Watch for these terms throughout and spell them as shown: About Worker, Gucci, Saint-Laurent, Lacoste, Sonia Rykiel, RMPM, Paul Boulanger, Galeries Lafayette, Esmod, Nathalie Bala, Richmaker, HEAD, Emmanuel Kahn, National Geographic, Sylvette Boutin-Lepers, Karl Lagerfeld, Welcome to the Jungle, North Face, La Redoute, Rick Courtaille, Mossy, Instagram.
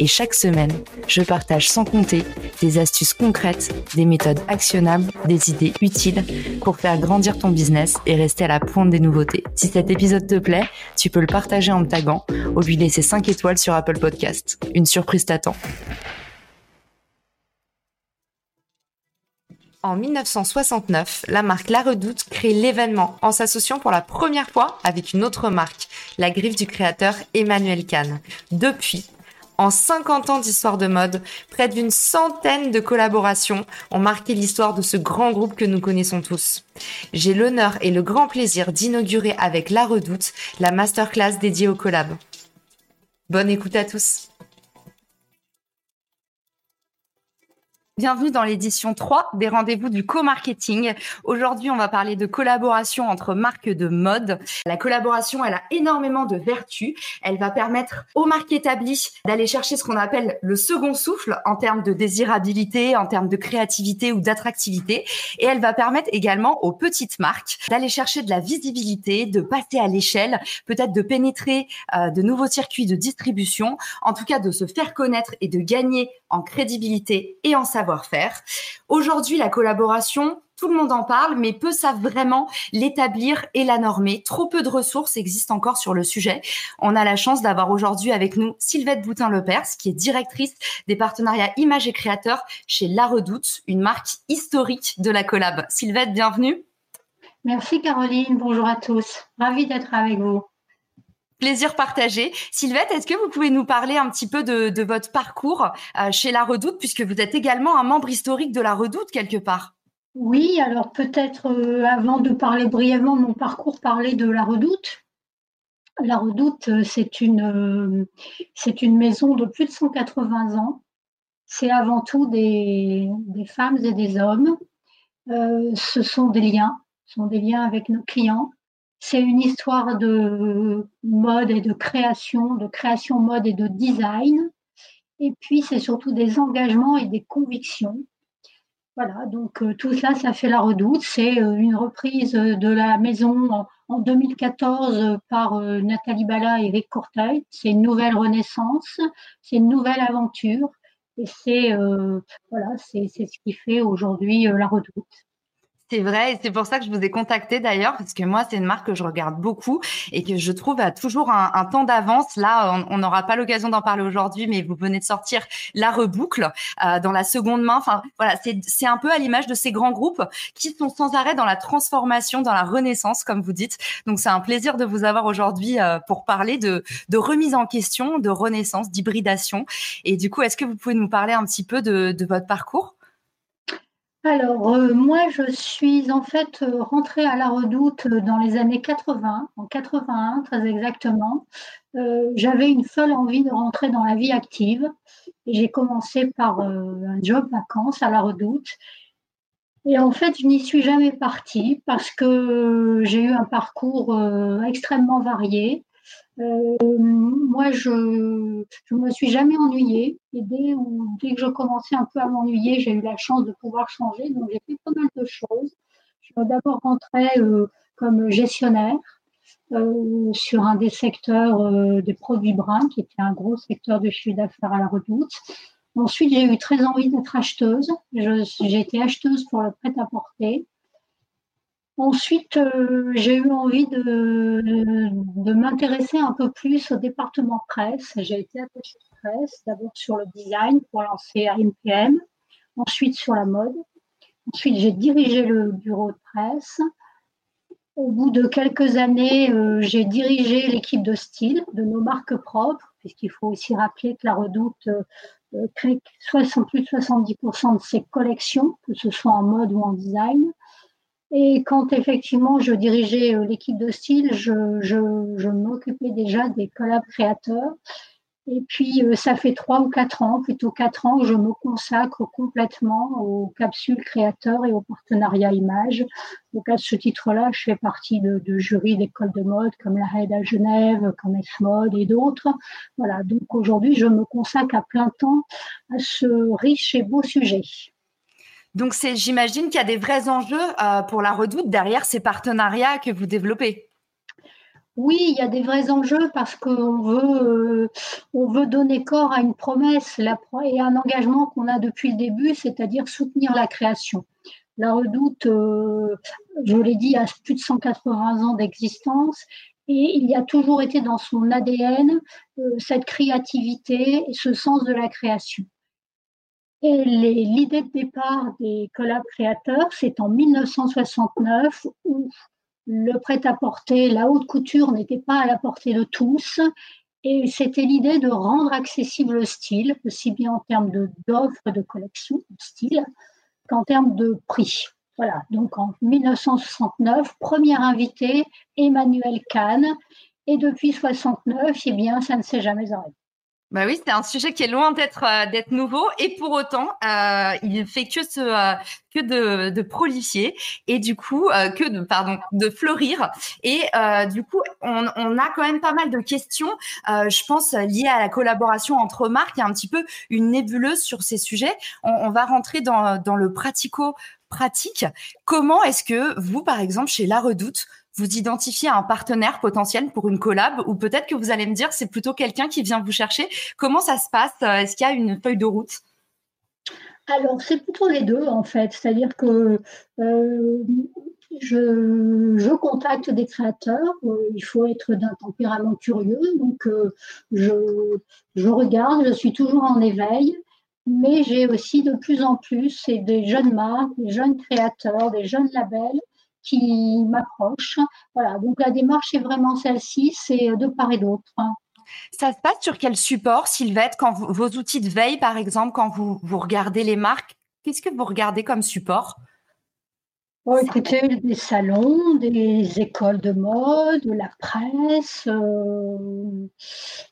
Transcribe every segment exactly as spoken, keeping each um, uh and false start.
Et chaque semaine, je partage sans compter des astuces concrètes, des méthodes actionnables, des idées utiles pour faire grandir ton business et rester à la pointe des nouveautés. Si cet épisode te plaît, tu peux le partager en me taguant ou lui laisser cinq étoiles sur Apple Podcast. Une surprise t'attend. En mille neuf cent soixante-neuf, la marque La Redoute crée l'événement en s'associant pour la première fois avec une autre marque, la griffe du créateur Emmanuel Kahn. Depuis, en cinquante ans d'histoire de mode, près d'une centaine de collaborations ont marqué l'histoire de ce grand groupe que nous connaissons tous. J'ai l'honneur et le grand plaisir d'inaugurer avec La Redoute la masterclass dédiée aux collabs. Bonne écoute à tous. Bienvenue dans l'édition trois des rendez-vous du co-marketing. Aujourd'hui, on va parler de collaboration entre marques de mode. La collaboration, elle a énormément de vertus. Elle va permettre aux marques établies d'aller chercher ce qu'on appelle le second souffle en termes de désirabilité, en termes de créativité ou d'attractivité. Et elle va permettre également aux petites marques d'aller chercher de la visibilité, de passer à l'échelle, peut-être de pénétrer euh, de nouveaux circuits de distribution, en tout cas de se faire connaître et de gagner en crédibilité et en savoir. Faire. Aujourd'hui, la collaboration, tout le monde en parle, mais peu savent vraiment l'établir et la normer. Trop peu de ressources existent encore sur le sujet. On a la chance d'avoir aujourd'hui avec nous Sylvette Boutin-Lepers, qui est directrice des partenariats images et créateurs chez La Redoute, une marque historique de la collab. Sylvette, bienvenue. Merci Caroline, bonjour à tous. Ravie d'être avec vous. Plaisir partagé. Sylvette, est-ce que vous pouvez nous parler un petit peu de, de votre parcours euh, chez La Redoute, puisque vous êtes également un membre historique de La Redoute quelque part? Oui, alors peut-être euh, avant de parler brièvement de mon parcours, parler de La Redoute. La Redoute, euh, c'est une, euh, c'est une maison de plus de cent quatre-vingts ans. C'est avant tout des, des femmes et des hommes. Euh, ce sont des liens, ce sont des liens avec nos clients. C'est une histoire de mode et de création, de création mode et de design. Et puis, c'est surtout des engagements et des convictions. Voilà, donc euh, tout ça, ça fait La Redoute. C'est euh, une reprise de la maison en, en deux mille quatorze par euh, Nathalie Bala et Rick Courtaille. C'est une nouvelle renaissance, c'est une nouvelle aventure. Et c'est, euh, voilà, c'est, c'est ce qui fait aujourd'hui euh, La Redoute. C'est vrai, et c'est pour ça que je vous ai contacté d'ailleurs, parce que moi, c'est une marque que je regarde beaucoup et que je trouve a toujours un, un temps d'avance. Là, on n'aura pas l'occasion d'en parler aujourd'hui, mais vous venez de sortir La Reboucle euh, dans la seconde main. Enfin, voilà, c'est, c'est un peu à l'image de ces grands groupes qui sont sans arrêt dans la transformation, dans la renaissance, comme vous dites. Donc, c'est un plaisir de vous avoir aujourd'hui euh, pour parler de, de remise en question, de renaissance, d'hybridation. Et du coup, est-ce que vous pouvez nous parler un petit peu de, de votre parcours ? Alors, euh, moi, je suis en fait rentrée à La Redoute dans les années quatre-vingts, en quatre-vingt-un très exactement. Euh, j'avais une folle envie de rentrer dans la vie active. Et j'ai commencé par euh, un job vacances à La Redoute. Et en fait, je n'y suis jamais partie parce que j'ai eu un parcours euh, extrêmement varié. Euh, moi, je ne me suis jamais ennuyée. Et dès, où, dès que je commençais un peu à m'ennuyer, j'ai eu la chance de pouvoir changer. Donc, j'ai fait pas mal de choses. Je suis d'abord rentrée euh, comme gestionnaire euh, sur un des secteurs euh, des produits bruns, qui était un gros secteur de chiffre d'affaires à La Redoute. Ensuite, j'ai eu très envie d'être acheteuse. Je, j'ai été acheteuse pour le prêt-à-porter. Ensuite, euh, j'ai eu envie de, de, de m'intéresser un peu plus au département presse. J'ai été attachée de presse, d'abord sur le design pour lancer R M P M, ensuite sur la mode. Ensuite, j'ai dirigé le bureau de presse. Au bout de quelques années, euh, j'ai dirigé l'équipe de style de nos marques propres, puisqu'il faut aussi rappeler que La Redoute euh, crée soixante, plus de soixante-dix pour cent de ses collections, que ce soit en mode ou en design. Et quand effectivement je dirigeais l'équipe de style, je, je, je m'occupais déjà des collabs créateurs Et puis, ça fait trois ou quatre ans, plutôt quatre ans, je me consacre complètement aux capsules créateurs et au partenariat image. Donc, à ce titre-là, je fais partie de, de jurys d'écoles de mode comme la HEAD à Genève, comme Esmod et d'autres. Voilà, donc aujourd'hui, je me consacre à plein temps à ce riche et beau sujet. Donc, c'est, j'imagine qu'il y a des vrais enjeux euh, pour La Redoute derrière ces partenariats que vous développez. Oui, il y a des vrais enjeux parce qu'on veut, euh, on veut donner corps à une promesse la, et à un engagement qu'on a depuis le début, c'est-à-dire soutenir la création. La Redoute, euh, je l'ai dit, a plus de cent quatre-vingts ans d'existence et il y a toujours été dans son A D N euh, cette créativité et ce sens de la création. Et les, l'idée de départ des collabs créateurs, c'est en mille neuf cent soixante-neuf où le prêt-à-porter, la haute couture n'était pas à la portée de tous et c'était l'idée de rendre accessible le style, aussi bien en termes de, d'offres de collection, de style, qu'en termes de prix. Voilà, donc en mille neuf cent soixante-neuf, premier invité, Emmanuel Kahn, et depuis mille neuf cent soixante-neuf, eh bien, ça ne s'est jamais arrêté. Bah oui, c'est un sujet qui est loin d'être euh, d'être nouveau et pour autant, euh, il ne fait que ce euh, que de, de prolifier et du coup euh, que de pardon de fleurir et euh, du coup on, on a quand même pas mal de questions, euh, je pense liées à la collaboration entre marques. Il y a un petit peu une nébuleuse sur ces sujets. On, on va rentrer dans dans le pratico-pratique. Comment est-ce que vous, par exemple, chez La Redoute, vous identifiez un partenaire potentiel pour une collab ou peut-être que vous allez me dire c'est plutôt quelqu'un qui vient vous chercher. Comment ça se passe? Est-ce qu'il y a une feuille de route? Alors, c'est plutôt les deux en fait. C'est-à-dire que euh, je, je contacte des créateurs. Il faut être d'un tempérament curieux. Donc, euh, je, je regarde, je suis toujours en éveil. Mais j'ai aussi de plus en plus des jeunes marques, des jeunes créateurs, des jeunes labels qui m'approche. Voilà, donc la démarche est vraiment celle-ci, c'est de part et d'autre. Ça se passe sur quel support, Sylvette, quand vous, vos outils de veille, par exemple, quand vous, vous regardez les marques, qu'est-ce que vous regardez comme support? Oh, écoutez, des salons, des écoles de mode, de la presse, euh,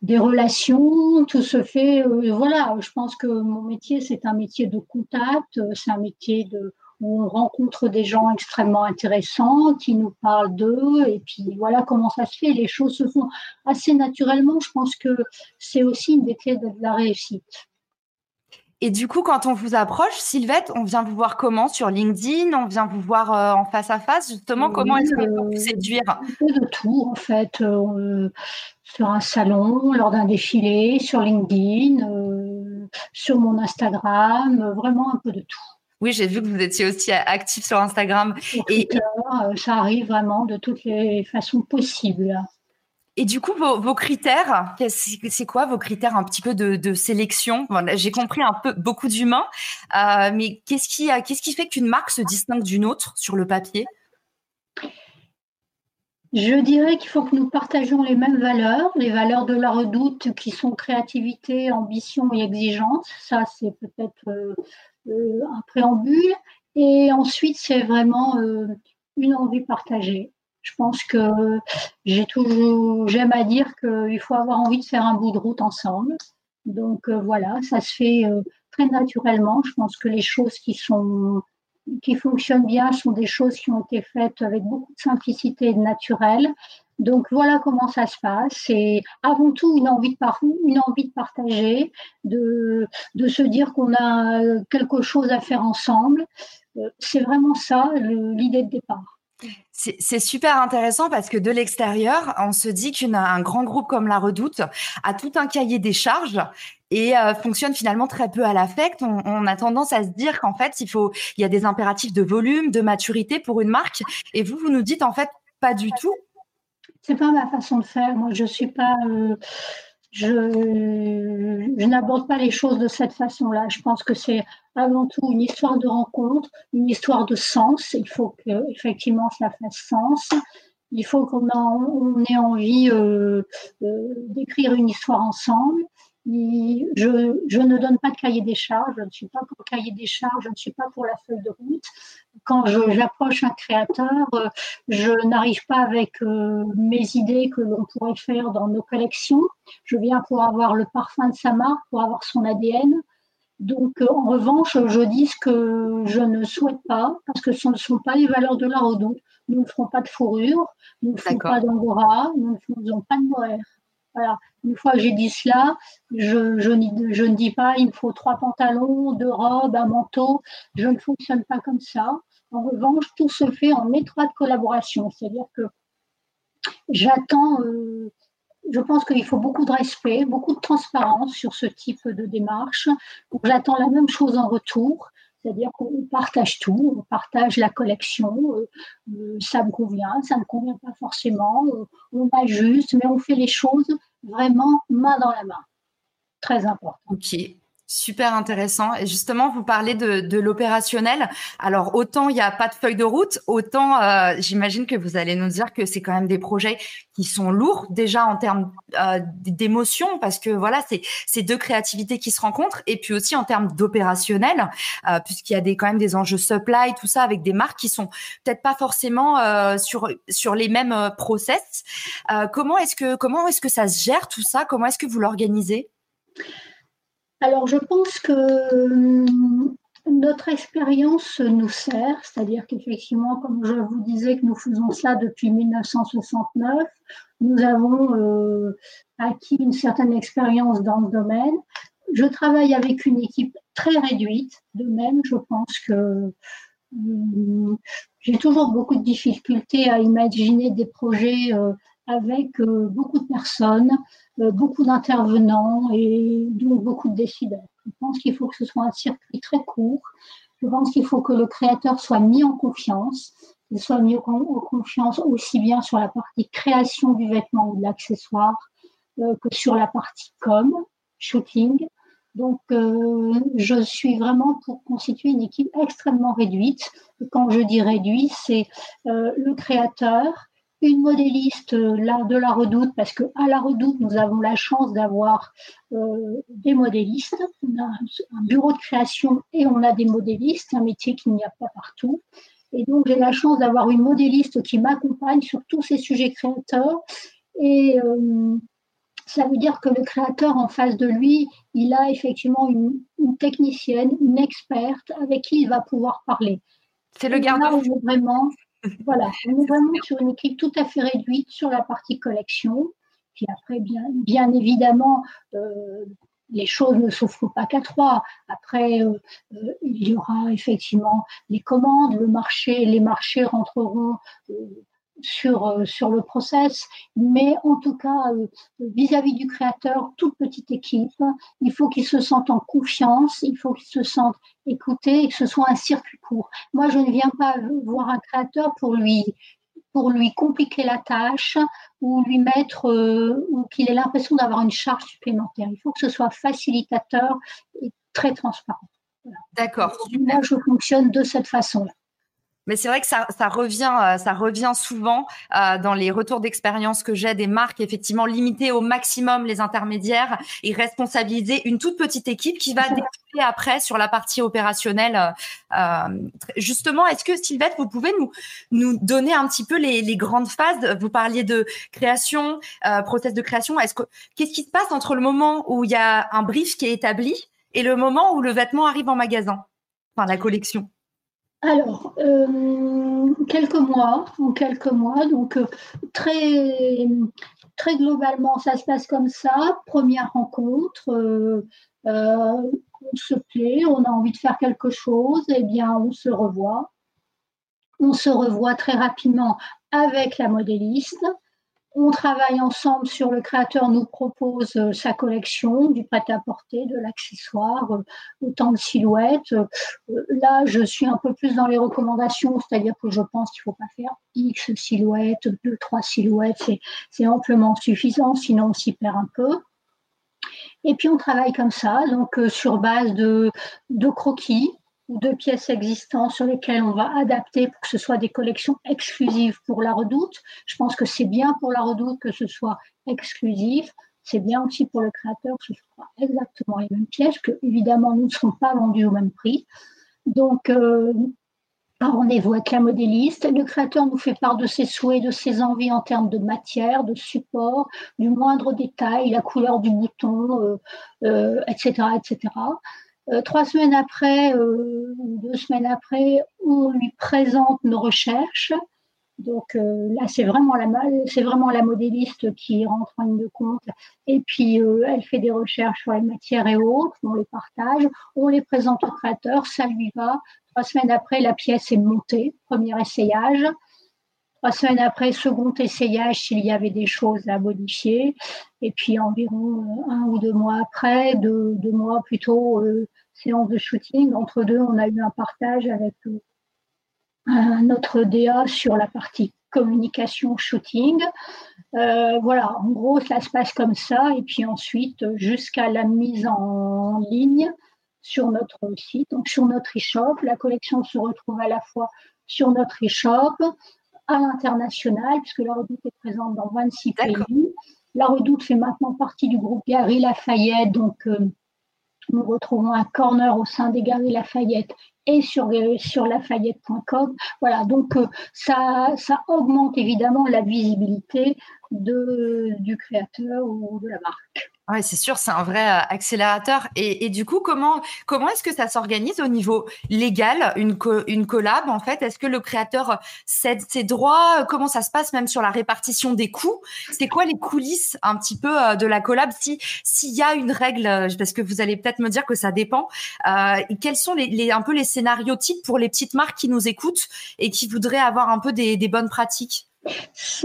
des relations, tout se fait. Euh, voilà, je pense que mon métier, c'est un métier de contact, c'est un métier de... où on rencontre des gens extrêmement intéressants qui nous parlent d'eux et puis voilà comment ça se fait, les choses se font assez naturellement, je pense que c'est aussi une des clés de la réussite. Et du coup, quand on vous approche, Sylvette, on vient vous voir comment? Sur LinkedIn, on vient vous voir euh, en face à face, justement, comment oui, est-ce qu'on peut vous séduire? Un peu de tout, en fait, euh, sur un salon, lors d'un défilé, sur LinkedIn, euh, sur mon Instagram, euh, vraiment un peu de tout. Oui, j'ai vu que vous étiez aussi active sur Instagram. Et, et ça arrive vraiment de toutes les façons possibles. Et du coup, vos, vos critères, c'est quoi vos critères un petit peu de, de sélection? Bon, là, j'ai compris un peu beaucoup d'humains, euh, mais qu'est-ce qui, qu'est-ce qui fait qu'une marque se distingue d'une autre sur le papier? Je dirais qu'il faut que nous partagions les mêmes valeurs, les valeurs de La Redoute qui sont créativité, ambition et exigence. Ça, c'est peut-être... Euh, Euh, un préambule et ensuite c'est vraiment euh, une envie partagée. Je pense que j'ai toujours, j'aime à dire qu'il faut avoir envie de faire un bout de route ensemble. Donc euh, voilà, ça se fait euh, très naturellement. Je pense que les choses qui sont, qui fonctionnent bien sont des choses qui ont été faites avec beaucoup de simplicité et de naturel. Donc voilà comment ça se passe. C'est avant tout une envie de, par- une envie de partager, de, de se dire qu'on a quelque chose à faire ensemble. C'est vraiment ça le, l'idée de départ. C'est, c'est super intéressant parce que de l'extérieur, on se dit qu'un grand groupe comme La Redoute a tout un cahier des charges et euh, fonctionne finalement très peu à l'affect. On, on a tendance à se dire qu'en fait, il faut, il y a des impératifs de volume, de maturité pour une marque. Et vous, vous nous dites en fait pas du tout. C'est pas ma façon de faire. Moi, je suis pas, euh, je, je n'aborde pas les choses de cette façon-là. Je pense que c'est avant tout une histoire de rencontre, une histoire de sens. Il faut que effectivement ça fasse sens. Il faut qu'on a, on ait envie euh, euh, d'écrire une histoire ensemble. Il, je, je ne donne pas de cahier des charges, je ne suis pas pour le cahier des charges, je ne suis pas pour la feuille de route. Quand j'approche un créateur, je n'arrive pas avec euh, mes idées que l'on pourrait faire dans nos collections. Je viens pour avoir le parfum de sa marque, pour avoir son A D N. Donc, euh, en revanche, je dis ce que je ne souhaite pas, parce que ce ne sont pas les valeurs de la Redoute. Nous ne ferons pas de fourrure, nous ne ferons pas d'angora, nous ne faisons pas de mohair. Voilà. Une fois que j'ai dit cela, je, je, je ne dis pas il me faut trois pantalons, deux robes, un manteau. Je ne fonctionne pas comme ça. En revanche, tout se fait en étroite collaboration. C'est-à-dire que j'attends, euh, je pense qu'il faut beaucoup de respect, beaucoup de transparence sur ce type de démarche. Donc, j'attends la même chose en retour. C'est-à-dire qu'on partage tout, on partage la collection, euh, euh, ça me convient, ça ne me convient pas forcément, euh, on ajuste, mais on fait les choses vraiment main dans la main. Très important. Ok. Super intéressant. Et justement, vous parlez de, de l'opérationnel. Alors, autant il n'y a pas de feuille de route, autant euh, j'imagine que vous allez nous dire que c'est quand même des projets qui sont lourds déjà en termes euh, d'émotion, parce que voilà, c'est ces deux créativités qui se rencontrent, et puis aussi en termes d'opérationnel, euh, puisqu'il y a des, quand même des enjeux supply, tout ça, avec des marques qui sont peut-être pas forcément euh, sur sur les mêmes euh, process. Euh, comment est-ce que comment est-ce que ça se gère tout ça? Comment est-ce que vous l'organisez? Alors, je pense que notre expérience nous sert, c'est-à-dire qu'effectivement, comme je vous disais, que nous faisons cela depuis mille neuf cent soixante-neuf, nous avons euh, acquis une certaine expérience dans le domaine. Je travaille avec une équipe très réduite. De même, je pense que euh, j'ai toujours beaucoup de difficultés à imaginer des projets euh, avec euh, beaucoup de personnes, euh, beaucoup d'intervenants et donc beaucoup de décideurs. Je pense qu'il faut que ce soit un circuit très court. Je pense qu'il faut que le créateur soit mis en confiance, qu'il soit mis en, en confiance aussi bien sur la partie création du vêtement ou de l'accessoire euh, que sur la partie com, shooting. Donc, euh, je suis vraiment pour constituer une équipe extrêmement réduite. Quand je dis réduit, c'est euh, le créateur, une modéliste de la Redoute, parce qu'à la Redoute, nous avons la chance d'avoir euh, des modélistes. On a un bureau de création et on a des modélistes, un métier qu'il n'y a pas partout. Et donc, j'ai la chance d'avoir une modéliste qui m'accompagne sur tous ces sujets créateurs. Et euh, ça veut dire que le créateur, en face de lui, il a effectivement une, une technicienne, une experte avec qui il va pouvoir parler. C'est le garde-fou. Vraiment... Voilà, on est vraiment sur une équipe tout à fait réduite sur la partie collection. Puis après, bien, bien évidemment, euh, les choses ne s'offrent pas qu'à trois. Après, euh, euh, il y aura effectivement les commandes, le marché, les marchés rentreront euh, sur, euh, sur le process. Mais en tout cas, euh, vis-à-vis du créateur, toute petite équipe, il faut qu'il se sente en confiance, il faut qu'il se sente... écouter et que ce soit un circuit court. Moi, je ne viens pas voir un créateur pour lui, pour lui compliquer la tâche ou lui mettre, euh, ou qu'il ait l'impression d'avoir une charge supplémentaire. Il faut que ce soit facilitateur et très transparent. Voilà. D'accord. Moi, je fonctionne de cette façon-là. Mais c'est vrai que ça, ça revient, ça revient souvent euh, dans les retours d'expérience que j'ai des marques, effectivement limiter au maximum les intermédiaires et responsabiliser une toute petite équipe qui va développer après sur la partie opérationnelle. Euh, justement, est-ce que Sylvette, vous pouvez nous nous donner un petit peu les, les grandes phases? Vous parliez de création, euh, process de création. Est-ce que qu'est-ce qui se passe entre le moment où il y a un brief qui est établi et le moment où le vêtement arrive en magasin, enfin la collection? Alors, euh, quelques mois, en quelques mois, donc euh, très, très globalement, ça se passe comme ça. Première rencontre, euh, euh, on se plaît, on a envie de faire quelque chose, eh bien, on se revoit. On se revoit très rapidement avec la modéliste. On travaille ensemble sur le créateur, nous propose euh, sa collection, du prêt-à-porter, de l'accessoire, euh, autant de silhouettes. Euh, là, je suis un peu plus dans les recommandations, c'est-à-dire que je pense qu'il ne faut pas faire X silhouettes, deux, trois silhouettes, c'est, c'est amplement suffisant, sinon on s'y perd un peu. Et puis on travaille comme ça, donc euh, sur base de, de croquis, ou de pièces existantes sur lesquelles on va adapter pour que ce soit des collections exclusives pour la Redoute. Je pense que c'est bien pour la Redoute que ce soit exclusif. c'est bien aussi pour le créateur que ce soit exactement les mêmes pièces, que évidemment nous ne serons pas vendus au même prix. Donc, euh, un rendez-vous avec la modéliste. Le créateur nous fait part de ses souhaits, de ses envies en termes de matière, de support, du moindre détail, la couleur du bouton, euh, euh, et cetera, et cetera. Euh, trois semaines après, euh, deux semaines après, on lui présente nos recherches. Donc euh, là, c'est vraiment, la, c'est vraiment la modéliste qui rentre en ligne de compte. Et puis, euh, elle fait des recherches sur les matières et autres. On les partage, on les présente au créateur, ça lui va. Trois semaines après, la pièce est montée, premier essayage. Trois semaines après, second essayage, s'il y avait des choses à modifier. Et puis, environ un ou deux mois après, deux, deux mois plutôt, euh, séance de shooting. Entre deux, on a eu un partage avec euh, notre D A sur la partie communication, shooting. Euh, voilà, en gros, ça se passe comme ça. Et puis ensuite, jusqu'à la mise en ligne sur notre site, donc sur notre e-shop. La collection se retrouve à la fois sur notre e-shop, à l'international, puisque La Redoute est présente dans vingt-six pays. La Redoute fait maintenant partie du groupe Galeries Lafayette, donc euh, nous retrouvons un corner au sein des Galeries Lafayette et sur, euh, sur lafayette point com. Voilà, donc euh, ça, ça augmente évidemment la visibilité de, du créateur ou de la marque. Oui, c'est sûr, c'est un vrai accélérateur. Et, et du coup, comment, comment est-ce que ça s'organise au niveau légal, une, co- une collab en fait? Est-ce que le créateur cède ses droits? Comment ça se passe même sur la répartition des coûts? C'est quoi les coulisses un petit peu de la collab? Si, s'il y a une règle, parce que vous allez peut-être me dire que ça dépend, euh, quels sont les, les, un peu les scénarios types pour les petites marques qui nous écoutent et qui voudraient avoir un peu des, des bonnes pratiques?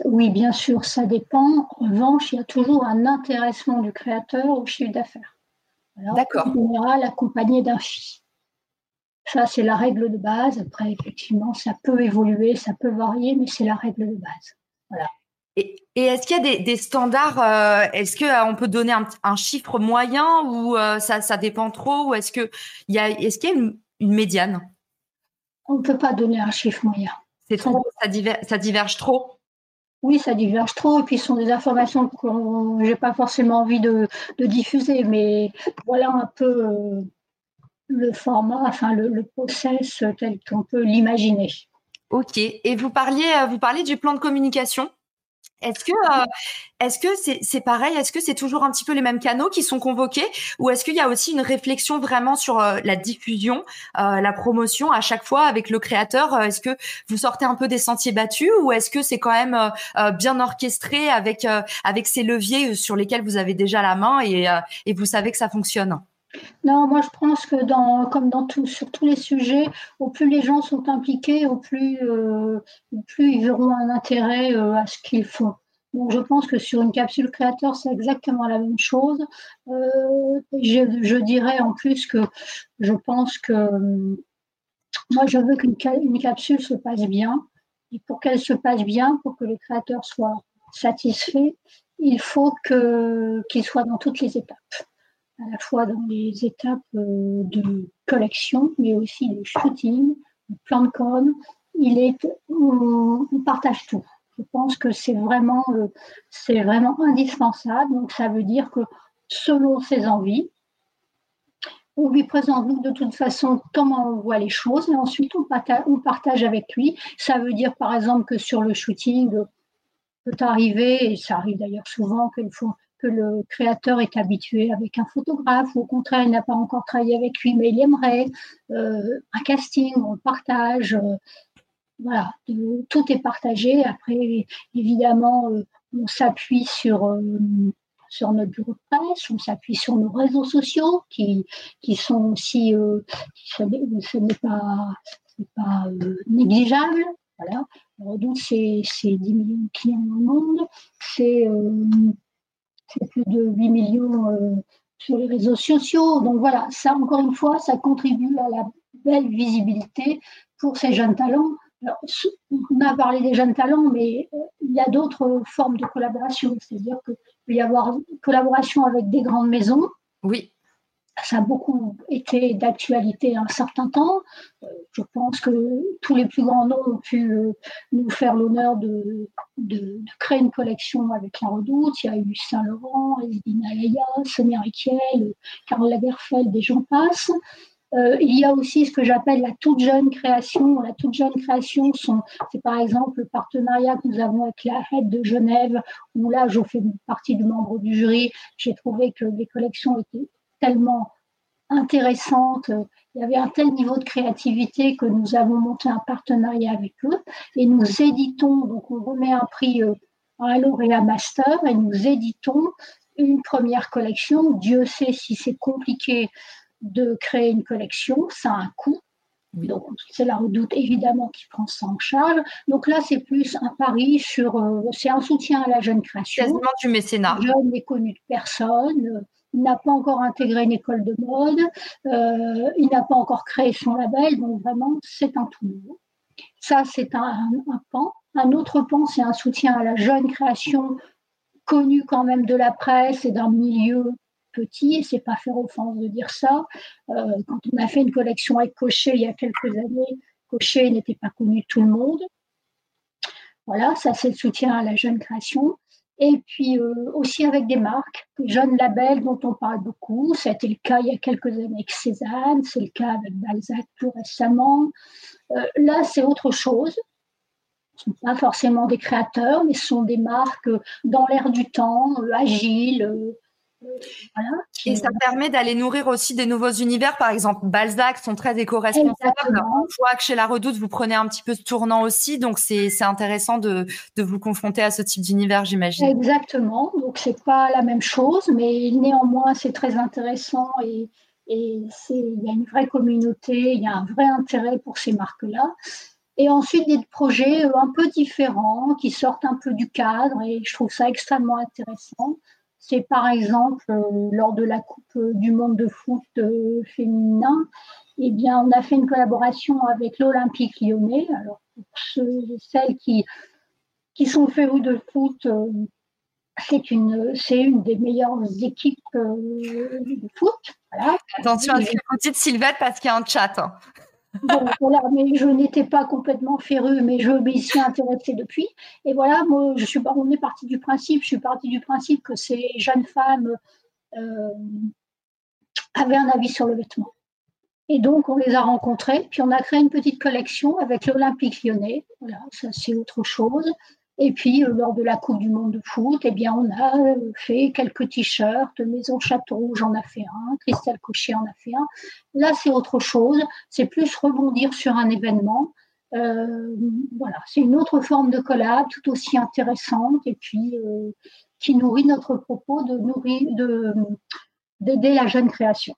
Oui, bien sûr, ça dépend. En revanche, il y a toujours un intéressement du créateur au chiffre d'affaires. Alors, d'accord. En général, accompagné d'un F I. Ça, c'est la règle de base. Après, effectivement, ça peut évoluer, ça peut varier, mais c'est la règle de base. Voilà. Et, et est-ce qu'il y a des, des standards euh, Est-ce qu'on euh, peut donner un, un chiffre moyen ou euh, ça, ça dépend trop? Ou est-ce qu'il y a, est-ce qu'il y a une, une médiane? On ne peut pas donner un chiffre moyen. C'est trop, ça diverge, ça diverge trop. Oui, ça diverge trop. Et puis, ce sont des informations que je n'ai pas forcément envie de, de diffuser. Mais voilà un peu euh, le format, enfin, le, le process tel qu'on peut l'imaginer. OK. Et vous parliez, vous parliez du plan de communication. Est-ce que, euh, est-ce que c'est, c'est pareil? Est-ce que c'est toujours un petit peu les mêmes canaux qui sont convoqués? Ou est-ce qu'il y a aussi une réflexion vraiment sur euh, la diffusion, euh, la promotion à chaque fois avec le créateur? euh, Est-ce que vous sortez un peu des sentiers battus ou est-ce que c'est quand même euh, bien orchestré avec, euh, avec ces leviers sur lesquels vous avez déjà la main et, euh, et vous savez que ça fonctionne? Non, moi je pense que dans, comme dans tout, sur tous les sujets, au plus les gens sont impliqués, au plus, euh, au plus ils verront un intérêt euh, à ce qu'ils font. Donc je pense que sur une capsule créateur, c'est exactement la même chose. Euh, je, je dirais en plus que je pense que euh, moi je veux qu'une une capsule se passe bien. Et pour qu'elle se passe bien, pour que les créateurs soient satisfaits, il faut que, qu'ils soient dans toutes les étapes. À la fois dans les étapes de collection, mais aussi de shooting, de plan de com, il est, on, on partage tout. Je pense que c'est vraiment, c'est vraiment indispensable. Donc, ça veut dire que selon ses envies, on lui présente donc, de toute façon comment on voit les choses et ensuite on partage, on partage avec lui. Ça veut dire par exemple que sur le shooting, peut arriver, et ça arrive d'ailleurs souvent qu'une fois, que le créateur est habitué avec un photographe, ou au contraire, il n'a pas encore travaillé avec lui, mais il aimerait euh, un casting, on partage, euh, voilà, euh, tout est partagé. Après, évidemment, euh, on s'appuie sur, euh, sur notre bureau de presse, on s'appuie sur nos réseaux sociaux, qui, qui sont aussi, euh, ce n'est, ce n'est pas, c'est pas euh, négligeable. Voilà. Alors, donc, c'est, c'est dix millions de clients dans le monde, c'est... Euh, c'est plus de huit millions euh, sur les réseaux sociaux. Donc voilà, ça, encore une fois, ça contribue à la belle visibilité pour ces jeunes talents. Alors, on a parlé des jeunes talents, mais euh, il y a d'autres euh, formes de collaboration. C'est-à-dire qu'il peut y avoir une collaboration avec des grandes maisons. Oui. ça a beaucoup été d'actualité un certain temps. Je pense que tous les plus grands noms ont pu nous faire l'honneur de, de, de créer une collection avec La Redoute. Il y a eu Saint-Laurent, Esmod, Sonia Rykiel, Karl Lagerfeld, des gens passent. Euh, il y a aussi ce que j'appelle la toute jeune création. La toute jeune création, c'est par exemple le partenariat que nous avons avec la HEAD de Genève, où là, je fais partie du membre du jury. J'ai trouvé que les collections étaient tellement intéressantes, il y avait un tel niveau de créativité que nous avons monté un partenariat avec eux et nous éditons, donc on remet un prix à un lauréat master et nous éditons une première collection. Dieu sait si c'est compliqué de créer une collection, ça a un coût. Donc c'est La Redoute évidemment qui prend ça en charge. Donc là c'est plus un pari sur, euh, c'est un soutien à la jeune création. Quasiment du mécénat. Jeune n'est connu de personne. Il n'a pas encore intégré une école de mode, euh, il n'a pas encore créé son label, donc vraiment, c'est un tout nouveau. Ça, c'est un, un, un pan. Un autre pan, c'est un soutien à la jeune création, connue quand même de la presse et d'un milieu petit, et c'est pas faire offense de dire ça. Euh, quand on a fait une collection avec Cochet il y a quelques années, Cochet n'était pas connu de tout le monde. Voilà, ça, c'est le soutien à la jeune création. Et puis euh, aussi avec des marques, des jeunes labels dont on parle beaucoup. Ça a été le cas il y a quelques années avec Cézanne, c'est le cas avec Balzac plus récemment. Euh, là, c'est autre chose. Ce ne sont pas forcément des créateurs, mais ce sont des marques euh, dans l'air du temps, euh, agiles. Euh, Voilà, et ça permet d'aller nourrir aussi des nouveaux univers. Par exemple, Balzac sont très éco-responsables. Je vois que chez La Redoute, vous prenez un petit peu ce tournant aussi. Donc, c'est, c'est intéressant de, de vous confronter à ce type d'univers, j'imagine. Exactement. Donc, ce n'est pas la même chose, mais néanmoins, c'est très intéressant. Et, et c'est, il y a une vraie communauté, il y a un vrai intérêt pour ces marques-là. Et ensuite, des projets un peu différents qui sortent un peu du cadre. Et je trouve ça extrêmement intéressant. C'est par exemple, euh, lors de la Coupe du Monde de foot euh, féminin, eh bien, on a fait une collaboration avec l'Olympique lyonnais. Alors, pour ceux et celles qui, qui sont férus de foot, euh, c'est une, c'est une des meilleures équipes euh, de foot. Voilà. Attention à ce que vous dites, Sylvette, parce qu'il y a un chat. Hein. Bon, voilà, mais je n'étais pas complètement férue, mais je m'y suis intéressée depuis. Et voilà, moi, je suis, on est parti du principe, je suis partie du principe que ces jeunes femmes euh, avaient un avis sur le vêtement. Et donc, on les a rencontrées, puis on a créé une petite collection avec l'Olympique lyonnais. Voilà, ça, c'est autre chose. Et puis, euh, lors de la Coupe du Monde de foot, eh bien, on a fait quelques t-shirts. Maison Château Rouge en a fait un. Christelle Cochet en a fait un. Là, c'est autre chose. C'est plus rebondir sur un événement. Euh, voilà, c'est une autre forme de collab, tout aussi intéressante, et puis euh, qui nourrit notre propos de nourrir, de, d'aider la jeune création.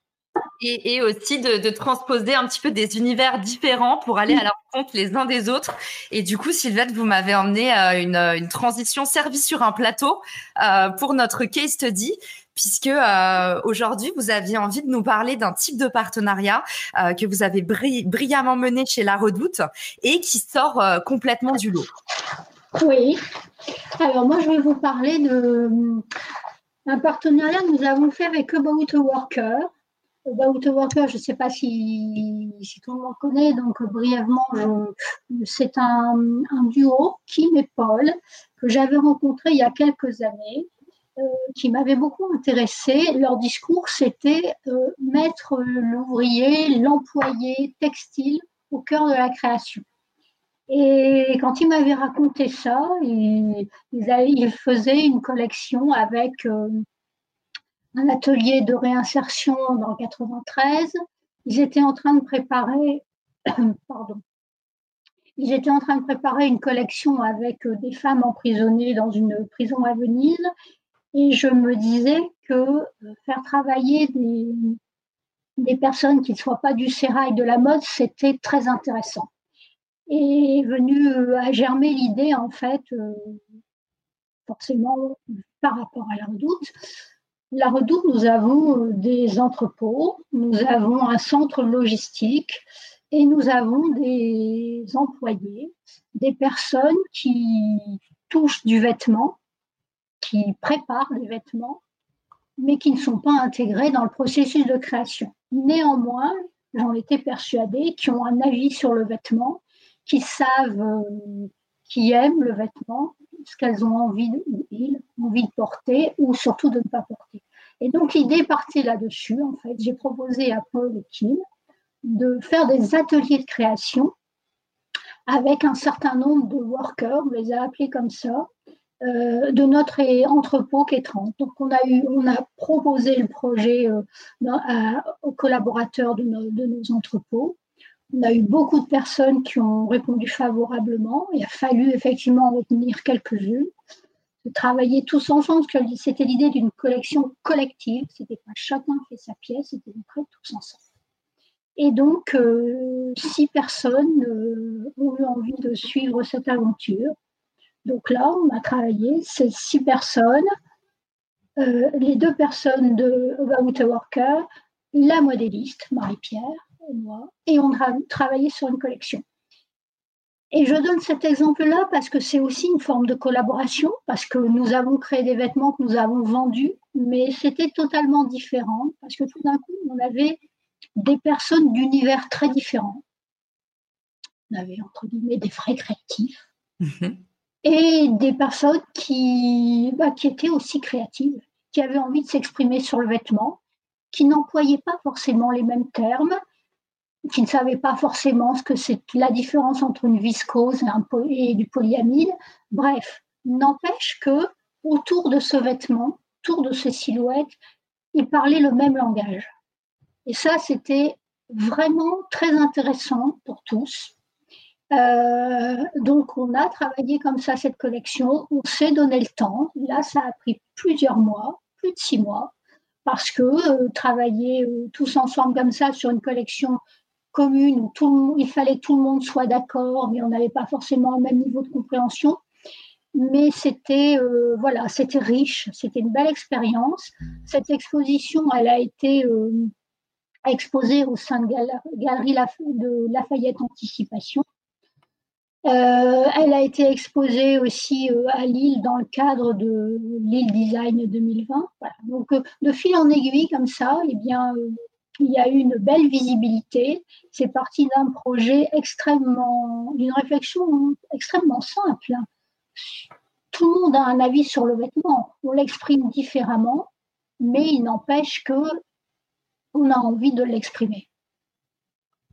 Et, et aussi de, de transposer un petit peu des univers différents pour aller à la rencontre les uns des autres. Et du coup, Sylvette, vous m'avez emmené euh, une, une transition servie sur un plateau euh, pour notre case study, puisque euh, aujourd'hui, vous aviez envie de nous parler d'un type de partenariat euh, que vous avez bri- brillamment mené chez La Redoute et qui sort euh, complètement du lot. Oui. Alors moi, je vais vous parler d'un partenariat que nous avons fait avec About Worker. About Worker, je ne sais pas si, si tout le monde connaît, donc brièvement, je, c'est un, un duo, Kim et Paul, que j'avais rencontré il y a quelques années, euh, qui m'avait beaucoup intéressée. Leur discours, c'était euh, mettre l'ouvrier, l'employé textile au cœur de la création. Et quand ils m'avaient raconté ça, ils, ils, avaient, ils faisaient une collection avec... Euh, un atelier de réinsertion dans quatre-vingt-treize. Ils étaient en train de préparer, pardon, ils étaient en train de préparer une collection avec des femmes emprisonnées dans une prison à Venise. Et je me disais que faire travailler des, des personnes qui ne soient pas du sérail de la mode, c'était très intéressant. Et est venue à germer l'idée, en fait, euh, forcément par rapport à La Redoute. La Redoute, nous avons des entrepôts, nous avons un centre logistique et nous avons des employés, des personnes qui touchent du vêtement, qui préparent les vêtements, mais qui ne sont pas intégrés dans le processus de création. Néanmoins, j'en étais persuadée, qui ont un avis sur le vêtement, qui savent, euh, qui aiment le vêtement, ce qu'elles ont envie de, ils, envie de porter ou surtout de ne pas porter. Et donc, l'idée partait là-dessus, en fait. J'ai proposé à Paul et Kim de faire des ateliers de création avec un certain nombre de workers, on les a appelés comme ça, euh, de notre entrepôt Quétrante. Donc, on a, eu, on a proposé le projet euh, dans, à, aux collaborateurs de nos, de nos entrepôts. On a eu beaucoup de personnes qui ont répondu favorablement. Il a fallu effectivement en retenir quelques-unes. De travailler tous ensemble, parce que c'était l'idée d'une collection collective. C'était pas chacun fait sa pièce, c'était tous ensemble. Et donc, euh, six personnes euh, ont eu envie de suivre cette aventure. Donc là, on a travaillé ces six personnes, euh, les deux personnes de About Worker, la modéliste, Marie-Pierre, et moi, et on a travaillé sur une collection. Et je donne cet exemple-là parce que c'est aussi une forme de collaboration, parce que nous avons créé des vêtements que nous avons vendus, mais c'était totalement différent, parce que tout d'un coup, on avait des personnes d'univers très différents. On avait, entre guillemets, des vrais créatifs, mm-hmm. et des personnes qui, bah, qui étaient aussi créatives, qui avaient envie de s'exprimer sur le vêtement, qui n'employaient pas forcément les mêmes termes, qui ne savaient pas forcément ce que c'est la différence entre une viscose et, un poly, et du polyamide. Bref, n'empêche que autour de ce vêtement, autour de ces silhouettes, ils parlaient le même langage. Et ça, c'était vraiment très intéressant pour tous. Euh, donc, on a travaillé comme ça cette collection. On s'est donné le temps. Là, ça a pris plusieurs mois, plus de six mois, parce que euh, travailler euh, tous ensemble comme ça sur une collection commune où tout le monde, il fallait que tout le monde soit d'accord, mais on n'avait pas forcément le même niveau de compréhension. Mais c'était euh, voilà, c'était riche, c'était une belle expérience. Cette exposition, elle a été euh, exposée au sein de la galerie de Lafayette Anticipation. Euh, elle a été exposée aussi euh, à Lille dans le cadre de Lille Design deux mille vingt. Voilà. Donc, euh, de fil en aiguille, comme ça, eh bien, euh, il y a eu une belle visibilité. C'est parti d'un projet extrêmement, d'une réflexion extrêmement simple. Tout le monde a un avis sur le vêtement. On l'exprime différemment, mais il n'empêche qu'on a envie de l'exprimer.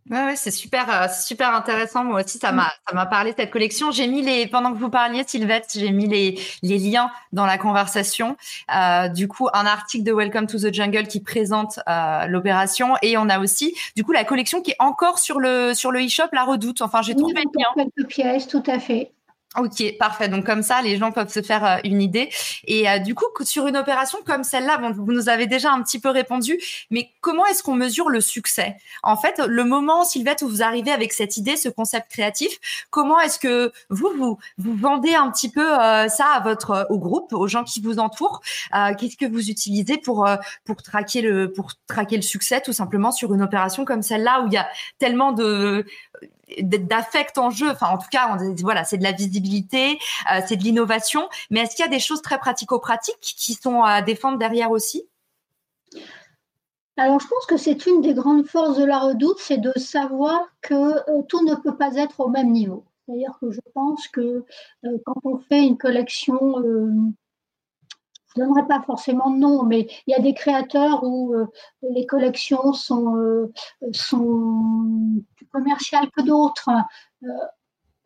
Ouais, ouais, c'est super, euh, super intéressant. Moi aussi, ça m'a, ça m'a parlé de cette collection. J'ai mis les, pendant que vous parliez, Sylvette, j'ai mis les, les liens dans la conversation. Euh, du coup, un article de Welcome to the Jungle qui présente euh, l'opération, et on a aussi, du coup, la collection qui est encore sur le, sur le e-shop, La Redoute. Enfin, j'ai trouvé le lien. Quelques pièces, tout à fait. Ok, parfait. Donc, comme ça, les gens peuvent se faire euh, une idée. Et euh, du coup, sur une opération comme celle-là, bon, vous nous avez déjà un petit peu répondu, mais comment est-ce qu'on mesure le succès? En fait, le moment, Sylvette, où vous arrivez avec cette idée, ce concept créatif, comment est-ce que vous, vous, vous vendez un petit peu euh, ça à votre, euh, au groupe, aux gens qui vous entourent? euh, Qu'est-ce que vous utilisez pour, euh, pour, traquer le, pour traquer le succès, tout simplement, sur une opération comme celle-là, où il y a tellement de... d'affect en jeu, enfin en tout cas on, voilà, c'est de la visibilité, euh, c'est de l'innovation, mais est-ce qu'il y a des choses très pratico-pratiques qui sont à défendre derrière aussi? Alors je pense que c'est une des grandes forces de La Redoute, c'est de savoir que euh, tout ne peut pas être au même niveau. C'est-à-dire que je pense que euh, quand on fait une collection, euh, je ne donnerai pas forcément de nom, mais il y a des créateurs où euh, les collections sont, euh, sont plus commerciales que d'autres. Euh,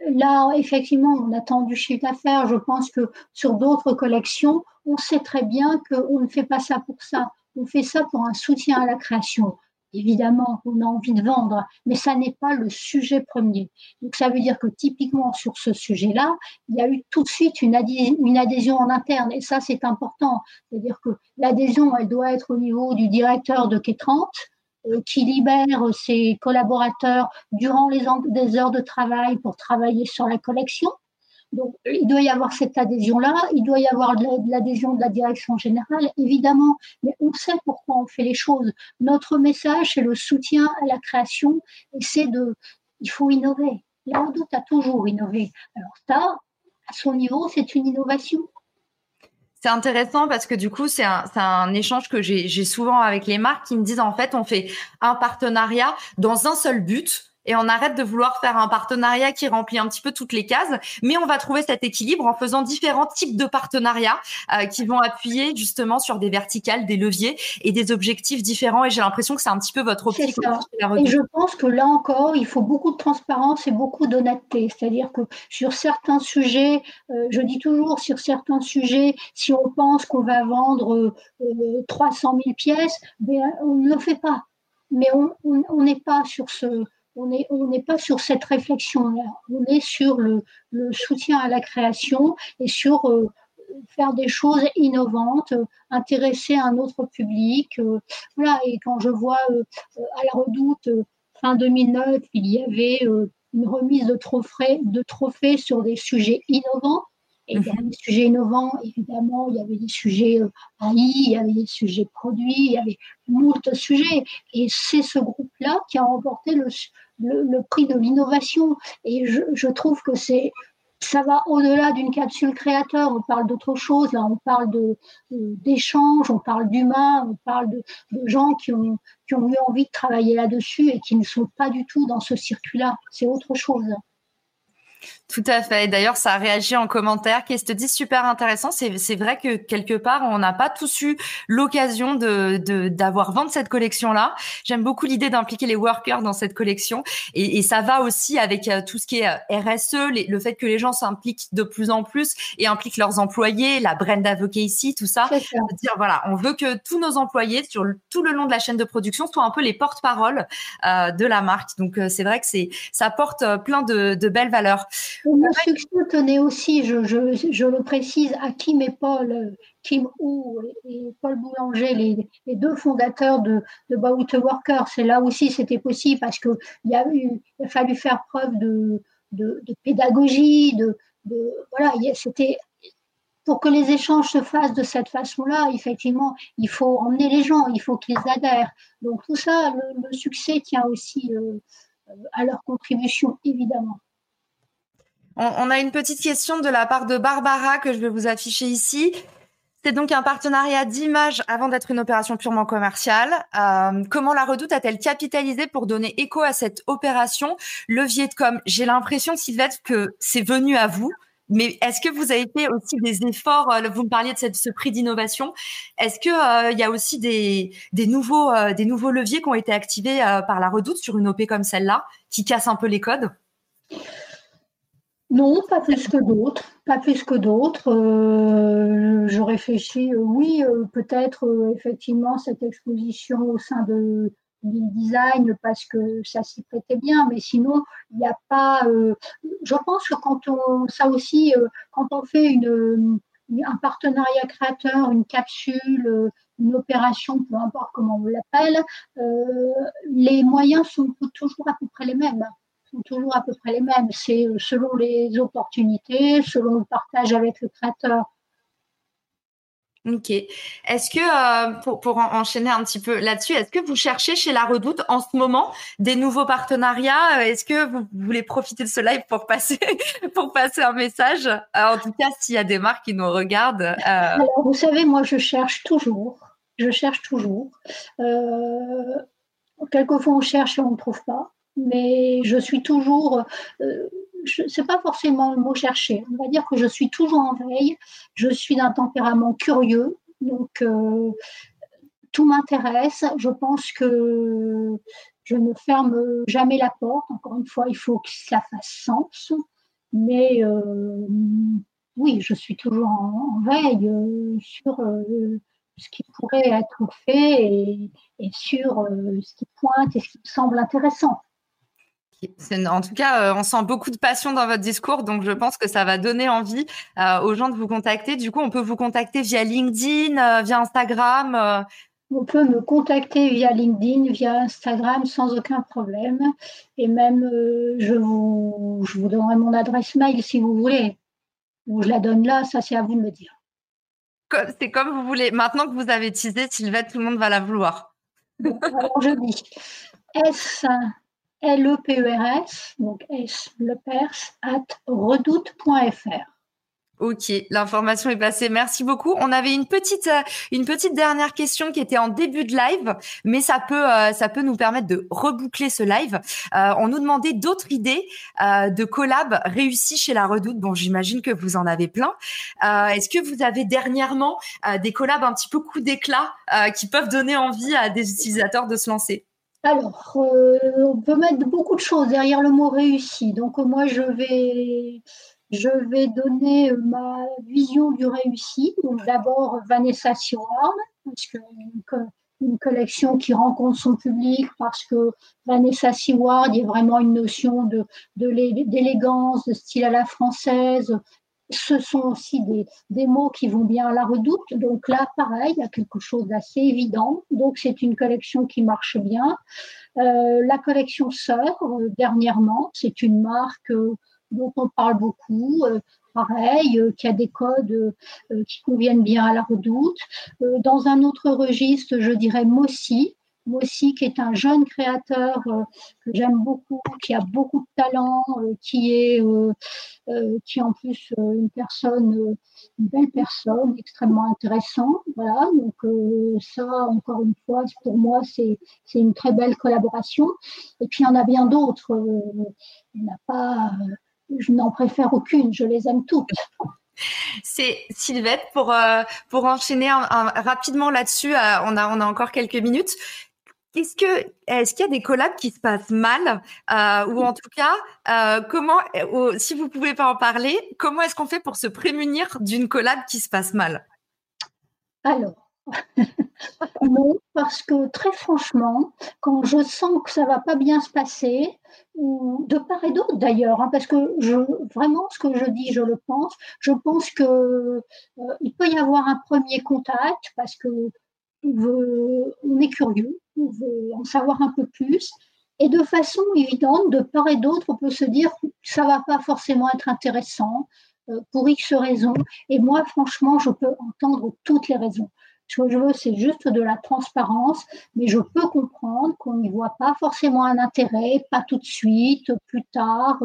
là, effectivement, on attend du chiffre d'affaires. Je pense que sur d'autres collections, on sait très bien qu'on ne fait pas ça pour ça. On fait ça pour un soutien à la création. Évidemment, on a envie de vendre, mais ça n'est pas le sujet premier. Donc, ça veut dire que typiquement, sur ce sujet-là, il y a eu tout de suite une adhésion, une adhésion en interne. Et ça, c'est important. C'est-à-dire que l'adhésion, elle doit être au niveau du directeur de Quétrante, euh, qui libère ses collaborateurs durant les en- des heures de travail pour travailler sur la collection. Donc, il doit y avoir cette adhésion-là. Il doit y avoir de l'adhésion de la direction générale, évidemment. Mais on sait pourquoi on fait les choses. Notre message, c'est le soutien à la création. Et c'est de... Il faut innover. La Redoute a toujours innové. Alors ça, à son niveau, c'est une innovation. C'est intéressant parce que du coup, c'est un, c'est un échange que j'ai, j'ai souvent avec les marques qui me disent en fait, on fait un partenariat dans un seul but et on arrête de vouloir faire un partenariat qui remplit un petit peu toutes les cases, mais on va trouver cet équilibre en faisant différents types de partenariats euh, qui vont appuyer justement sur des verticales, des leviers et des objectifs différents. Et j'ai l'impression que c'est un petit peu votre optique. Et je pense que là encore, il faut beaucoup de transparence et beaucoup d'honnêteté. C'est-à-dire que sur certains sujets, euh, je dis toujours, sur certains sujets, si on pense qu'on va vendre euh, trois cent mille pièces, ben, on ne le fait pas. Mais on n'est pas sur ce... On n'est on n'est pas sur cette réflexion-là, on est sur le, le soutien à la création et sur euh, faire des choses innovantes, euh, intéresser un autre public. Euh, voilà. Et quand je vois euh, à La Redoute, euh, fin deux mille neuf, il y avait euh, une remise de trophées, de trophées sur des sujets innovants. Et il y avait des sujets innovants, évidemment, il y avait des sujets A I, il y avait des sujets produits, il y avait moult sujets. Et c'est ce groupe-là qui a remporté le, le, le prix de l'innovation. Et je, je trouve que c'est, ça va au-delà d'une capsule créateur. On parle d'autre chose, là, on parle de, de, d'échanges, on parle d'humains, on parle de, de gens qui ont, qui ont eu envie de travailler là-dessus et qui ne sont pas du tout dans ce circuit-là. C'est autre chose. Tout à fait. D'ailleurs, ça a réagi en commentaire. Qu'est-ce que tu dis ? Super intéressant. C'est, c'est vrai que quelque part, on n'a pas tous eu l'occasion de, de, d'avoir vendre cette collection-là. J'aime beaucoup l'idée d'impliquer les workers dans cette collection. Et, et ça va aussi avec euh, tout ce qui est euh, R S E, les, le fait que les gens s'impliquent de plus en plus et impliquent leurs employés, la brand advocacy, tout ça. ça. Dire, voilà, on veut que tous nos employés, sur le, tout le long de la chaîne de production, soient un peu les porte-paroles euh, de la marque. Donc, euh, c'est vrai que c'est, ça porte euh, plein de, de belles valeurs. Et le succès tenait aussi, je, je, je le précise, à Kim et Paul, Kim Hou et Paul Boulanger, les, les deux fondateurs de, de About Worker. C'est là aussi, c'était possible parce qu'il a, a fallu faire preuve de, de, de pédagogie. De, de, voilà, c'était, pour que les échanges se fassent de cette façon-là, effectivement, il faut emmener les gens, il faut qu'ils adhèrent. Donc tout ça, le, le succès tient aussi euh, à leur contribution, évidemment. On a une petite question de la part de Barbara que je vais vous afficher ici. C'est donc un partenariat d'image avant d'être une opération purement commerciale. Euh, comment La Redoute a-t-elle capitalisé pour donner écho à cette opération ? Levier de com. J'ai l'impression, Sylvette, que c'est venu à vous. Mais est-ce que vous avez fait aussi des efforts ? Vous me parliez de cette, ce prix d'innovation. Est-ce qu'il euh, y a aussi des, des, nouveaux, euh, des nouveaux leviers qui ont été activés euh, par La Redoute sur une O P comme celle-là, qui casse un peu les codes ? Non, pas plus que d'autres, pas plus que d'autres. Euh, je réfléchis, euh, oui, euh, peut-être euh, effectivement cette exposition au sein de Lille Design parce que ça s'y prêtait bien, mais sinon, il n'y a pas… Euh, je pense que quand on, ça aussi, euh, quand on fait une, une, un partenariat créateur, une capsule, une opération, peu importe comment on l'appelle, euh, les moyens sont toujours à peu près les mêmes. toujours à peu près les mêmes, c'est selon les opportunités, selon le partage avec le créateur. Ok. Est-ce que, euh, pour, pour enchaîner un petit peu là-dessus, est-ce que vous cherchez chez La Redoute en ce moment des nouveaux partenariats ? Est-ce que vous voulez profiter de ce live pour passer, pour passer un message ? Alors, en tout cas, s'il y a des marques qui nous regardent. Euh... Alors, vous savez, moi, je cherche toujours. Je cherche toujours. Euh, quelquefois, on cherche et on ne trouve pas. Mais je suis toujours, euh, c'est pas forcément le mot chercher, on va dire que je suis toujours en veille, je suis d'un tempérament curieux, donc euh, tout m'intéresse, je pense que je ne ferme jamais la porte, encore une fois, il faut que ça fasse sens, mais euh, oui, je suis toujours en, en veille euh, sur... Euh, ce qui pourrait être fait et, et sur euh, ce qui pointe et ce qui me semble intéressant. C'est, en tout cas, euh, on sent beaucoup de passion dans votre discours, donc je pense que ça va donner envie euh, aux gens de vous contacter. Du coup, on peut vous contacter via LinkedIn, euh, via Instagram euh... On peut me contacter via LinkedIn, via Instagram, sans aucun problème. Et même, euh, je, vous, je vous donnerai mon adresse mail si vous voulez. Ou je la donne là, ça c'est à vous de me dire. C'est comme vous voulez. Maintenant que vous avez teasé, Sylvette, tout le monde va la vouloir. Alors, je dis S L E P E R S, donc S Lepers, at redoute point F R. Ok, l'information est passée. Merci beaucoup. On avait une petite, une petite dernière question qui était en début de live, mais ça peut, ça peut nous permettre de reboucler ce live. Euh, on nous demandait d'autres idées euh, de collabs réussies chez La Redoute. Bon, j'imagine que vous en avez plein. Euh, est-ce que vous avez dernièrement euh, des collabs un petit peu coup d'éclat euh, qui peuvent donner envie à des utilisateurs de se lancer ? Alors, euh, on peut mettre beaucoup de choses derrière le mot réussi. Donc, moi, je vais... Je vais donner ma vision du réussi. Donc d'abord Vanessa Seward, parce que une, une collection qui rencontre son public, parce que Vanessa Seward, il y a vraiment une notion de, de d'élégance, de style à la française. Ce sont aussi des, des mots qui vont bien à La Redoute. Donc là, pareil, il y a quelque chose d'assez évident. Donc c'est une collection qui marche bien. Euh, la collection Sœur, euh, dernièrement, c'est une marque... Euh, dont on parle beaucoup, euh, pareil, euh, qui a des codes euh, qui conviennent bien à La Redoute. Euh, dans un autre registre, je dirais Mossy, Mossy qui est un jeune créateur euh, que j'aime beaucoup, qui a beaucoup de talent, euh, qui est euh, euh, qui est en plus euh, une personne, euh, une belle personne, extrêmement intéressante. Voilà, donc euh, ça, encore une fois, pour moi, c'est, c'est une très belle collaboration. Et puis, il y en a bien d'autres. Euh, il n'y en a pas... Euh, Je n'en préfère aucune, je les aime toutes. C'est Sylvette, pour, euh, pour enchaîner un, un, rapidement là-dessus, euh, on, a, on a encore quelques minutes. Est-ce, que, est-ce qu'il y a des collabs qui se passent mal euh, ou en tout cas, euh, comment, euh, si vous ne pouvez pas en parler, comment est-ce qu'on fait pour se prémunir d'une collab qui se passe mal? Alors, non, parce que très franchement, quand je sens que ça ne va pas bien se passer, de part et d'autre d'ailleurs, hein, parce que je, vraiment ce que je dis, je le pense, je pense qu'il euh, peut y avoir un premier contact parce qu'on euh, est curieux, on veut en savoir un peu plus. Et de façon évidente, de part et d'autre, on peut se dire que ça ne va pas forcément être intéressant euh, pour X raisons. Et moi, franchement, je peux entendre toutes les raisons. Ce que je veux, c'est juste de la transparence, mais je peux comprendre qu'on n'y voit pas forcément un intérêt, pas tout de suite, plus tard.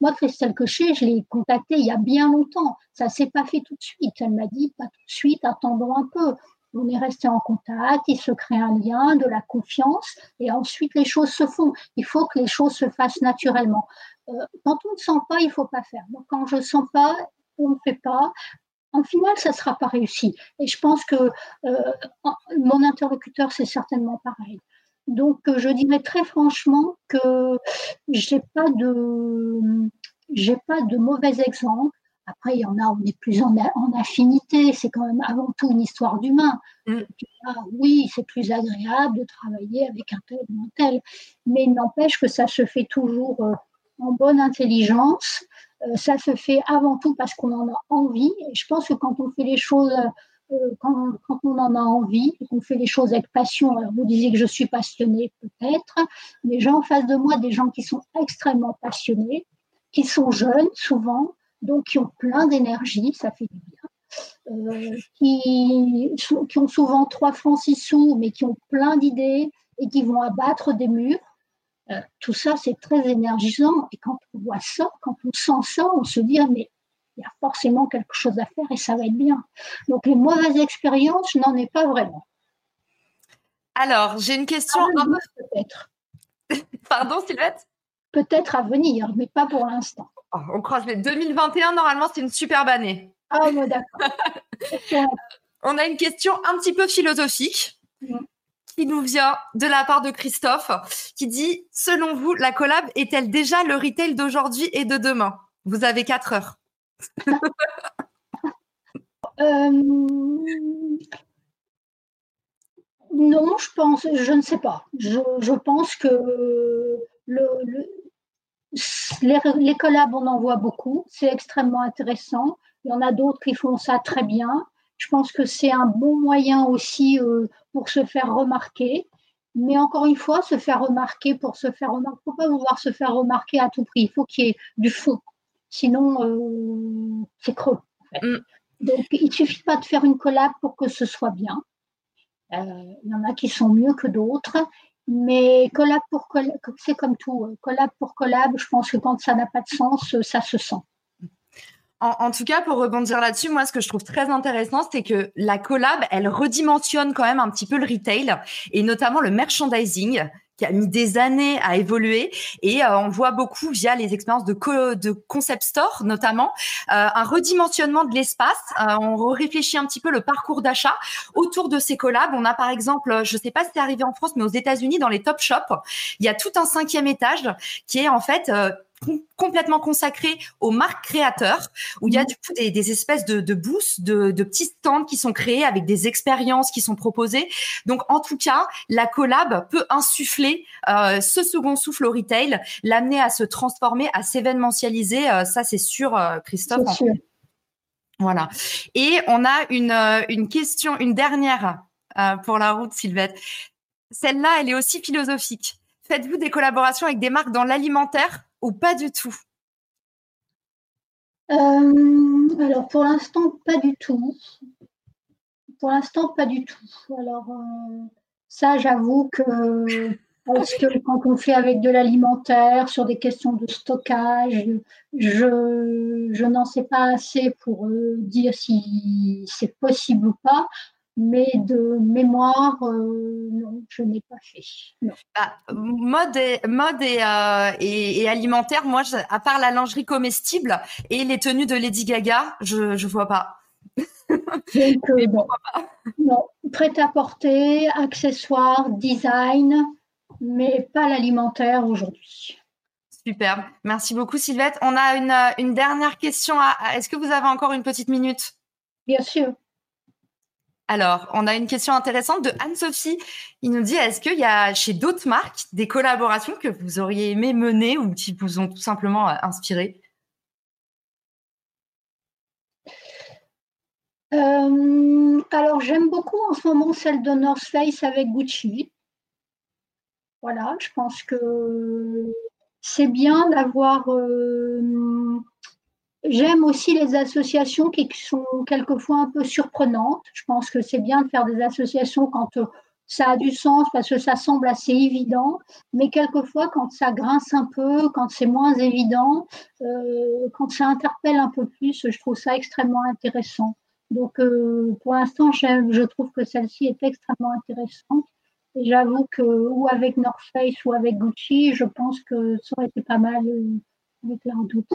Moi, Christelle Cochet, je l'ai contactée il y a bien longtemps. Ça ne s'est pas fait tout de suite. Elle m'a dit pas tout de suite, attendons un peu. On est resté en contact, il se crée un lien, de la confiance, et ensuite les choses se font. Il faut que les choses se fassent naturellement. Euh, quand on ne sent pas, il ne faut pas faire. Donc, quand je ne sens pas, on ne fait pas. En final, ça ne sera pas réussi. Et je pense que euh, mon interlocuteur, c'est certainement pareil. Donc, je dirais très franchement que je n'ai pas de, j'ai pas de mauvais exemples. Après, il y en a, on est plus en, en affinité. C'est quand même avant tout une histoire d'humain. Mm. Ah, oui, c'est plus agréable de travailler avec un tel ou un tel. Mais il n'empêche que ça se fait toujours euh, en bonne intelligence. Ça se fait avant tout parce qu'on en a envie. Et je pense que quand on fait les choses, euh, quand, quand on en a envie, qu'on fait les choses avec passion, alors vous disiez que je suis passionnée peut-être, mais j'ai en face de moi des gens qui sont extrêmement passionnés, qui sont jeunes souvent, donc qui ont plein d'énergie, ça fait du bien. Euh, qui, qui ont souvent trois francs six sous, mais qui ont plein d'idées et qui vont abattre des murs. Euh, tout ça, c'est très énergisant. Et quand on voit ça, quand on sent ça, on se dit, ah, mais il y a forcément quelque chose à faire et ça va être bien. Donc, les mauvaises expériences, je n'en ai pas vraiment. Alors, j'ai une question. Ah, un... Peut-être. Pardon, Sylvette ? Peut-être à venir, mais pas pour l'instant. Oh, on croise les deux mille vingt et un, normalement, c'est une superbe année. Ah, bon, d'accord. On a une question un petit peu philosophique. Mmh. Qui nous vient de la part de Christophe, qui dit « Selon vous, la collab est-elle déjà le retail d'aujourd'hui et de demain ? Vous avez quatre heures. » euh... Non, je pense, je ne sais pas. Je, je pense que le, le, les, les collabs, on en voit beaucoup. C'est extrêmement intéressant. Il y en a d'autres qui font ça très bien. Je pense que c'est un bon moyen aussi euh, pour se faire remarquer. Mais encore une fois, se faire remarquer pour se faire remarquer. Il ne faut pas vouloir se faire remarquer à tout prix. Il faut qu'il y ait du fond. Sinon, euh, c'est creux. En fait. Mm. Donc, il ne suffit pas de faire une collab pour que ce soit bien. Il euh, y en a qui sont mieux que d'autres. Mais collab pour collab, c'est comme tout. Collab pour collab, je pense que quand ça n'a pas de sens, ça se sent. En, en tout cas, pour rebondir là-dessus, moi, ce que je trouve très intéressant, c'est que la collab, elle redimensionne quand même un petit peu le retail et notamment le merchandising qui a mis des années à évoluer. Et euh, on voit beaucoup, via les expériences de, co- de concept store notamment, euh, un redimensionnement de l'espace. Euh, on réfléchit un petit peu le parcours d'achat autour de ces collabs. On a par exemple, je ne sais pas si c'est arrivé en France, mais aux États-Unis, dans les Top Shops, il y a tout un cinquième étage qui est en fait... Euh, complètement consacré aux marques créateurs, où il y a du coup des, des espèces de, de booths, de, de petits stands qui sont créés avec des expériences qui sont proposées. Donc, en tout cas, la collab peut insuffler euh, ce second souffle au retail, l'amener à se transformer, à s'événementialiser. Euh, ça, c'est sûr, euh, Christophe. C'est sûr. En fait. Voilà. Et on a une, euh, une question, une dernière euh, pour la route, Sylvette. Celle-là, elle est aussi philosophique. Faites-vous des collaborations avec des marques dans l'alimentaire ou pas du tout? euh, Alors, pour l'instant, pas du tout. Pour l'instant, pas du tout. Alors, euh, ça, j'avoue que, parce que quand on fait avec de l'alimentaire, sur des questions de stockage, je, je n'en sais pas assez pour euh, dire si c'est possible ou pas. Mais de mémoire, euh, non, je n'ai pas fait. Non. Bah, mode et, mode et, euh, et, et alimentaire, moi, je, à part la lingerie comestible et les tenues de Lady Gaga, je ne vois pas. Donc, euh, bon, pas. Non, prêt-à-porter, accessoires, design, mais pas l'alimentaire aujourd'hui. Superbe. Merci beaucoup, Sylvette. On a une, une dernière question. À, à, est-ce que vous avez encore une petite minute? Bien sûr. Alors, on a une question intéressante de Anne-Sophie. Il nous dit, est-ce qu'il y a chez d'autres marques des collaborations que vous auriez aimé mener ou qui vous ont tout simplement inspiré? euh, Alors, j'aime beaucoup en ce moment celle de North Face avec Gucci. Voilà, je pense que c'est bien d'avoir… Euh, J'aime aussi les associations qui sont quelquefois un peu surprenantes. Je pense que c'est bien de faire des associations quand ça a du sens, parce que ça semble assez évident. Mais quelquefois, quand ça grince un peu, quand c'est moins évident, euh, quand ça interpelle un peu plus, je trouve ça extrêmement intéressant. Donc, euh, pour l'instant, j'aime, je trouve que celle-ci est extrêmement intéressante. Et j'avoue que, ou avec North Face ou avec Gucci, je pense que ça aurait été pas mal avec La Redoute.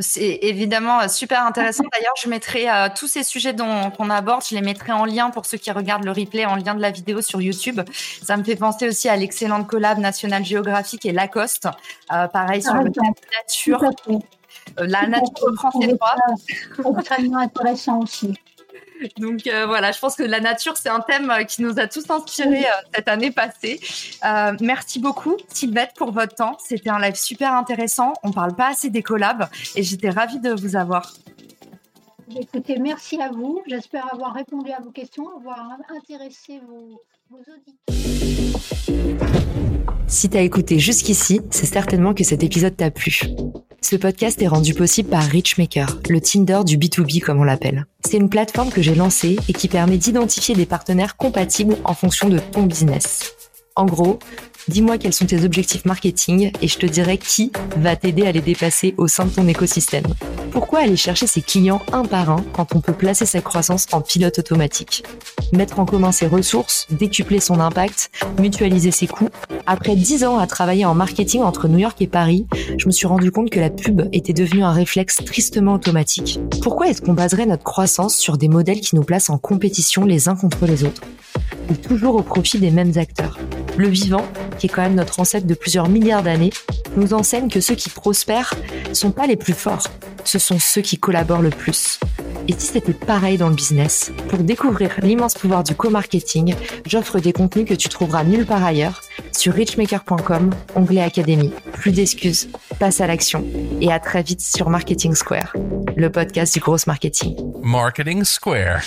C'est évidemment super intéressant. D'ailleurs, je mettrai euh, tous ces sujets dont qu'on aborde, je les mettrai en lien pour ceux qui regardent le replay, en lien de la vidéo sur YouTube. Ça me fait penser aussi à l'excellente collab National Geographic et Lacoste. Euh, pareil sur ah, le thème nature. Euh, la nature prend ses droits. Extrêmement intéressant aussi. Donc euh, voilà, je pense que la nature, c'est un thème euh, qui nous a tous inspirés euh, cette année passée. Euh, merci beaucoup, Sylvette, pour votre temps. C'était un live super intéressant. On ne parle pas assez des collabs et j'étais ravie de vous avoir. Écoutez, merci à vous. J'espère avoir répondu à vos questions, avoir intéressé vos, vos auditeurs. Si t'as écouté jusqu'ici, c'est certainement que cet épisode t'a plu. Ce podcast est rendu possible par Richmaker, le Tinder du B to B comme on l'appelle. C'est une plateforme que j'ai lancée et qui permet d'identifier des partenaires compatibles en fonction de ton business. En gros, dis-moi quels sont tes objectifs marketing et je te dirai qui va t'aider à les dépasser au sein de ton écosystème. Pourquoi aller chercher ses clients un par un quand on peut placer sa croissance en pilote automatique? Mettre en commun ses ressources, décupler son impact, mutualiser ses coûts. Après dix ans à travailler en marketing entre New York et Paris, je me suis rendu compte que la pub était devenue un réflexe tristement automatique. Pourquoi est-ce qu'on baserait notre croissance sur des modèles qui nous placent en compétition les uns contre les autres? Ou toujours au profit des mêmes acteurs? Le vivant, qui est quand même notre ancêtre de plusieurs milliards d'années, nous enseigne que ceux qui prospèrent ne sont pas les plus forts, ce sont ceux qui collaborent le plus. Et si c'était pareil dans le business? Pour découvrir l'immense pouvoir du co-marketing, j'offre des contenus que tu trouveras nulle part ailleurs sur richmaker point com, onglet Académie. Plus d'excuses, passe à l'action et à très vite sur Marketing Square, le podcast du gros marketing. Marketing Square.